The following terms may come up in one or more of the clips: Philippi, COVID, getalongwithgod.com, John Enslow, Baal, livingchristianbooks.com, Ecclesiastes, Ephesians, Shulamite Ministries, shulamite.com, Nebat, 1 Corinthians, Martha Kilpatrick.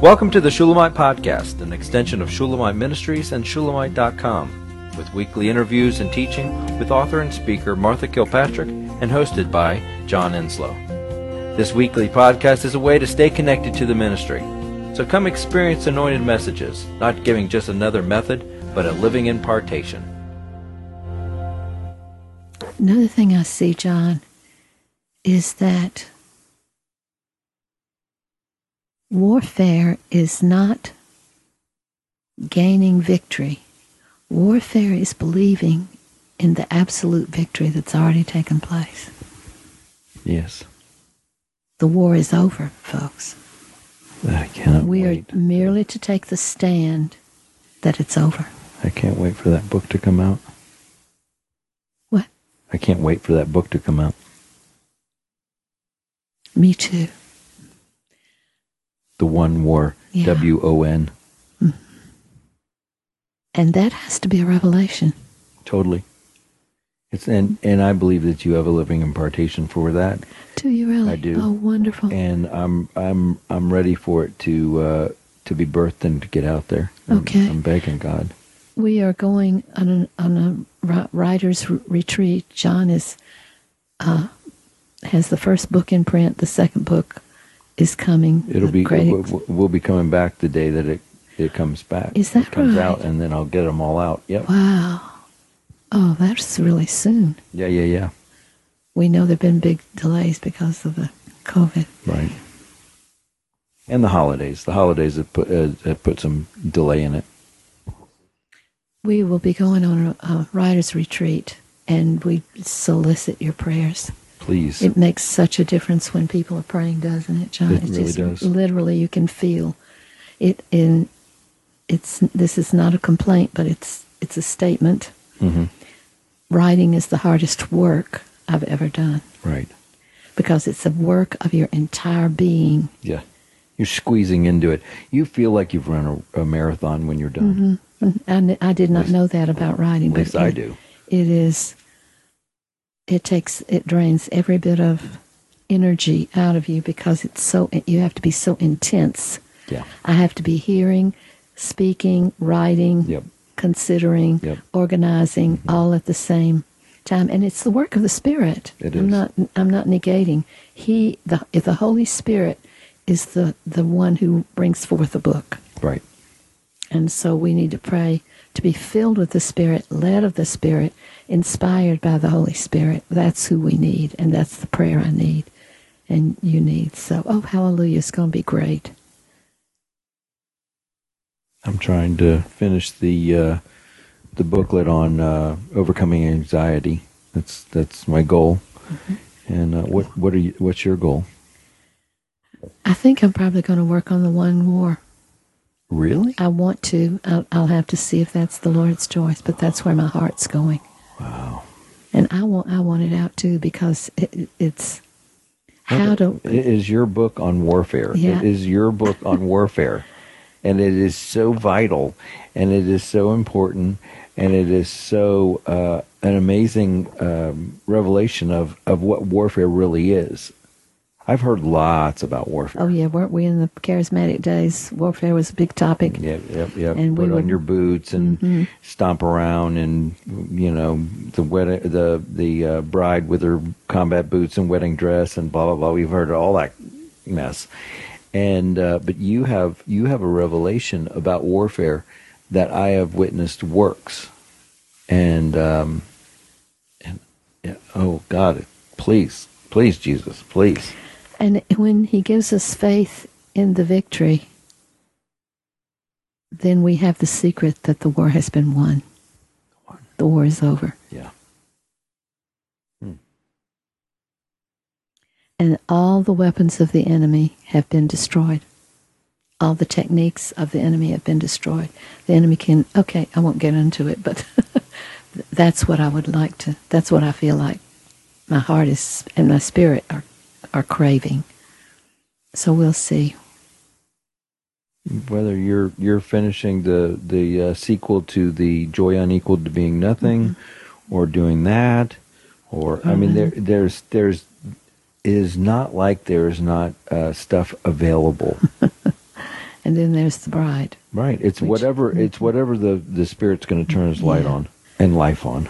Welcome to the Shulamite Podcast, an extension of Shulamite Ministries and shulamite.com, with weekly interviews and teaching with author and speaker Martha Kilpatrick and hosted by John Enslow. This weekly podcast is a way to stay connected to the ministry. So come experience anointed messages, not giving just another method, but a living impartation. Another thing I see, John, is that warfare is not gaining victory. Warfare is believing in the absolute victory that's already taken place. Yes. The war is over, folks. I cannot wait. We are merely to take the stand that it's over. I can't wait for that book to come out. What? I can't wait for that book to come out. Me too. The One War, yeah. W-O-N. And that has to be a revelation. Totally. It's and I believe that you have a living impartation for that. Do you really? I do. Oh, wonderful. And I'm ready for it to be birthed and to get out there. Okay. I'm begging God. We are going on a writer's retreat. John has the first book in print. The second book is coming. We'll be coming back the day that it comes back. Is that right? It comes out, and then I'll get them all out. Yep. Wow. Oh, that's really soon. Yeah. We know there have been big delays because of the COVID. Right. And the holidays. The holidays have put some delay in it. We will be going on a writer's retreat, and we solicit your prayers. Please. It makes such a difference when people are praying, doesn't it, John? It really does. Literally, you can feel it. This is not a complaint, but it's a statement. Mm-hmm. Writing is the hardest work I've ever done. Right. Because it's the work of your entire being. Yeah. You're squeezing into it. You feel like you've run a marathon when you're done. Mm-hmm. I did not know that about writing. At least I do. It is. It drains every bit of energy out of you because you have to be so intense. Yeah. I have to be hearing, speaking, writing. Yep. Considering, yep. Organizing, mm-hmm. all at the same time, and it's the work of the Spirit. It is. I'm not negating. The Holy Spirit is the one who brings forth the book. Right. And so we need to pray to be filled with the Spirit, led of the Spirit, inspired by the Holy Spirit. That's who we need, and that's the prayer I need, and you need. So, oh, hallelujah! It's going to be great. I'm trying to finish the booklet on overcoming anxiety. That's my goal. Mm-hmm. And what's your goal? I think I'm probably going to work on the One War. Really? I want to. I'll have to see if that's the Lord's choice, but that's where my heart's going. Wow. And I want it out too, because it's how to. It is your book on warfare. Yeah. It is your book on warfare. And it is so vital, and it is so important, and it is so an amazing revelation of what warfare really is. I've heard lots about warfare. Oh, yeah. Weren't we in the charismatic days? Warfare was a big topic. Yep. And put on your boots and mm-hmm. stomp around, and, you know, the bride with her combat boots and wedding dress and blah, blah, blah. We've heard all that mess. And but you have a revelation about warfare that I have witnessed works, and oh God, please Jesus, please. And when He gives us faith in the victory, then we have the secret that the war has been won. The war is over. Yeah. And all the weapons of the enemy have been destroyed. All the techniques of the enemy have been destroyed. The enemy can, okay, I won't get into it, but that's what I would like to, that's what I feel like my heart is and my spirit are craving. So we'll see. Whether you're finishing the sequel to The Joy Unequaled to Being Nothing, mm-hmm. or doing that, or, mm-hmm. I mean, there's it is not like there is not stuff available. and then there's the bride. Right. It's whatever the Spirit's going to turn His light on and life on.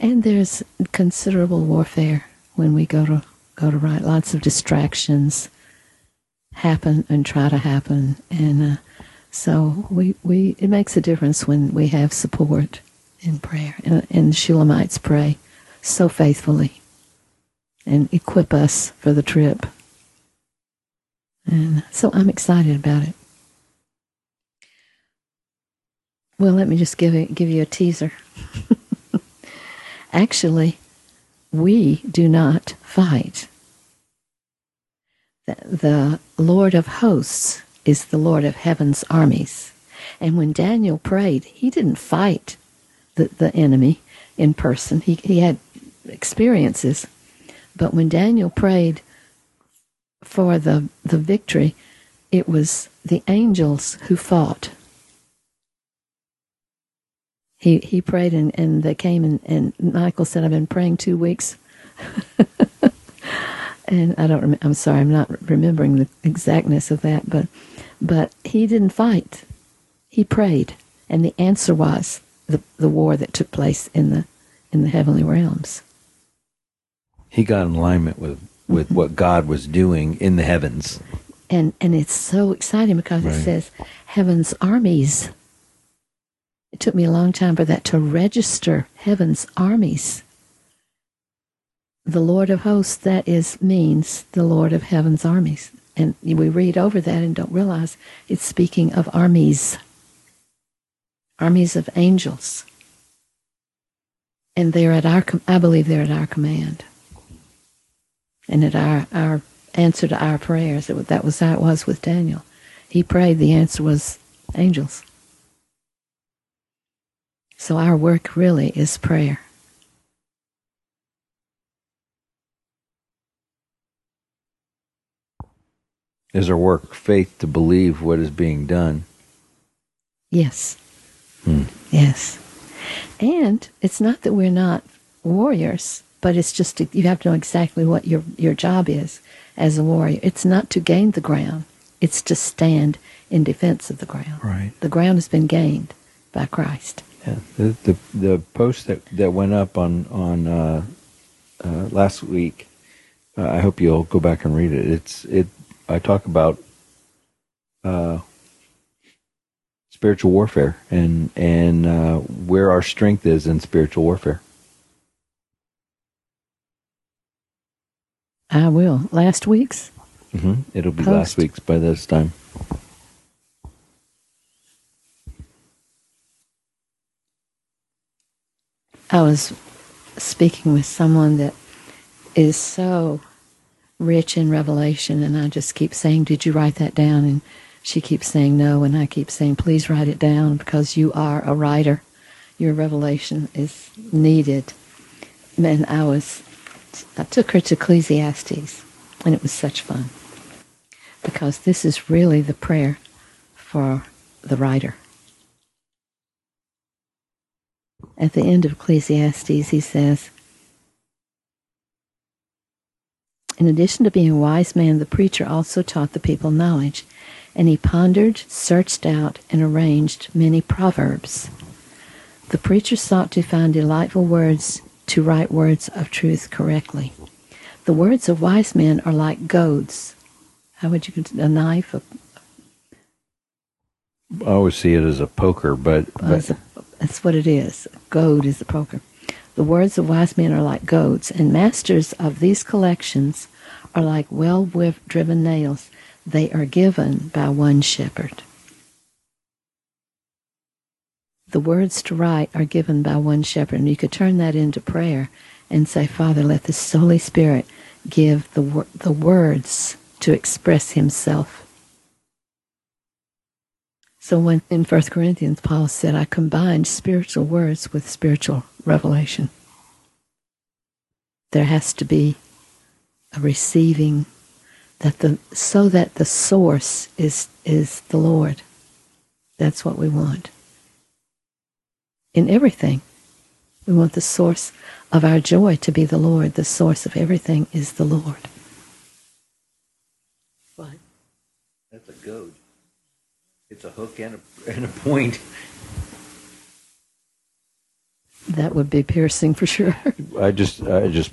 And there's considerable warfare when we go to write. Lots of distractions happen and try to happen, and so we it makes a difference when we have support in prayer, and Shulamites pray so faithfully and equip us for the trip. And so I'm excited about it. Well, let me just give you a teaser. Actually, we do not fight. The Lord of hosts is the Lord of heaven's armies. And when Daniel prayed, he didn't fight the enemy in person. He had experiences. But when Daniel prayed for the victory, it was the angels who fought. He prayed, and they came, and Michael said, I've been praying 2 weeks. And I don't remember, I'm sorry, I'm not remembering the exactness of that, but he didn't fight. He prayed, and the answer was the war that took place in the heavenly realms. He got in alignment with what God was doing in the heavens. And it's so exciting because it says heaven's armies. It took me a long time for that to register, heaven's armies. The Lord of hosts, that is, means the Lord of heaven's armies. And we read over that and don't realize it's speaking of armies. Armies of angels. And they're I believe they're at our command. And at our answer to our prayers, that was how it was with Daniel. He prayed, the answer was angels. So our work really is prayer. Is our work faith to believe what is being done? Yes. Yes. And it's not that we're not warriors, but it's just you have to know exactly what your job is as a warrior. It's not to gain the ground. It's to stand in defense of the ground. Right. The ground has been gained by Christ. Yeah, the post that went up on last week. I hope you'll go back and read it. I talk about spiritual warfare and where our strength is in spiritual warfare. I will. Last week's. It'll be post. Last week's by this time. I was speaking with someone that is so rich in revelation, and I just keep saying, did you write that down? And she keeps saying no, and I keep saying, please write it down, because you are a writer. Your revelation is needed. And I took her to Ecclesiastes, and it was such fun, because this is really the prayer for the writer. At the end of Ecclesiastes, he says, in addition to being a wise man, the preacher also taught the people knowledge, and he pondered, searched out, and arranged many proverbs. The preacher sought to find delightful words, to write words of truth correctly. The words of wise men are like goads. How would you, a knife? I always see it as a poker, but that's what it is. Goad is the poker. The words of wise men are like goads, and masters of these collections are like well-driven nails. They are given by one shepherd. The words to write are given by one shepherd. And you could turn that into prayer and say, Father, let this Holy Spirit give the words to express Himself. So when in 1 Corinthians, Paul said, I combined spiritual words with spiritual revelation. There has to be a receiving so that the source is the Lord. That's what we want. In everything, we want the source of our joy to be the Lord. The source of everything is the Lord. What? That's That's a goad. It's a hook and a point. That would be piercing for sure. I just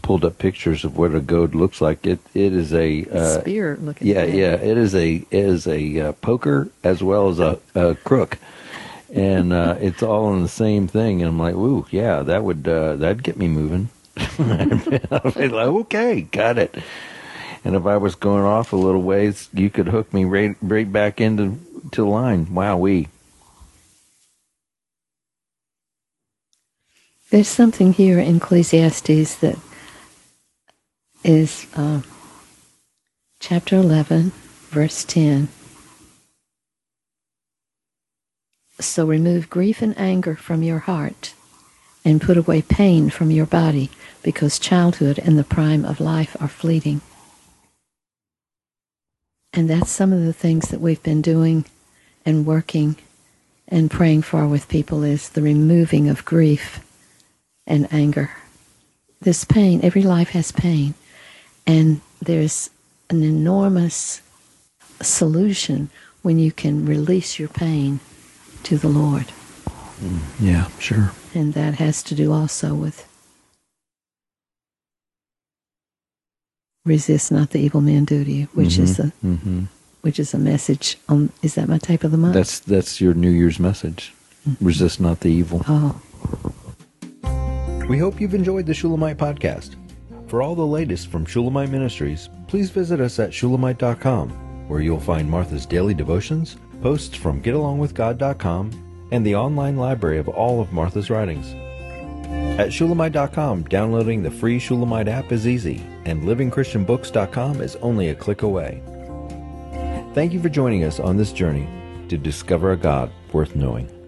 pulled up pictures of what a goad looks like. It is a spear looking. Yeah, thing. Yeah. It is a poker as well as a crook, and it's all in the same thing. And I'm like, ooh, yeah, that would that'd get me moving. I'd be like, okay, got it. And if I was going off a little ways, you could hook me right back into the line. Wowee. There's something here in Ecclesiastes that is chapter 11, verse 10. So remove grief and anger from your heart, and put away pain from your body, because childhood and the prime of life are fleeting. And that's some of the things that we've been doing and working and praying for with people, is the removing of grief and anger. This pain, every life has pain, and there's an enormous solution when you can release your pain to the Lord. Yeah, sure. And that has to do also with resist not the evil man do to you, which is a which is a message on, is that my type of the month? That's your New Year's message. Resist not the evil. Oh. We hope you've enjoyed the Shulamite Podcast. For all the latest from Shulamite Ministries, please visit us at shulamite.com, where you'll find Martha's daily devotions, posts from getalongwithgod.com, and the online library of all of Martha's writings. At shulamite.com, downloading the free Shulamite app is easy, and livingchristianbooks.com is only a click away. Thank you for joining us on this journey to discover a God worth knowing.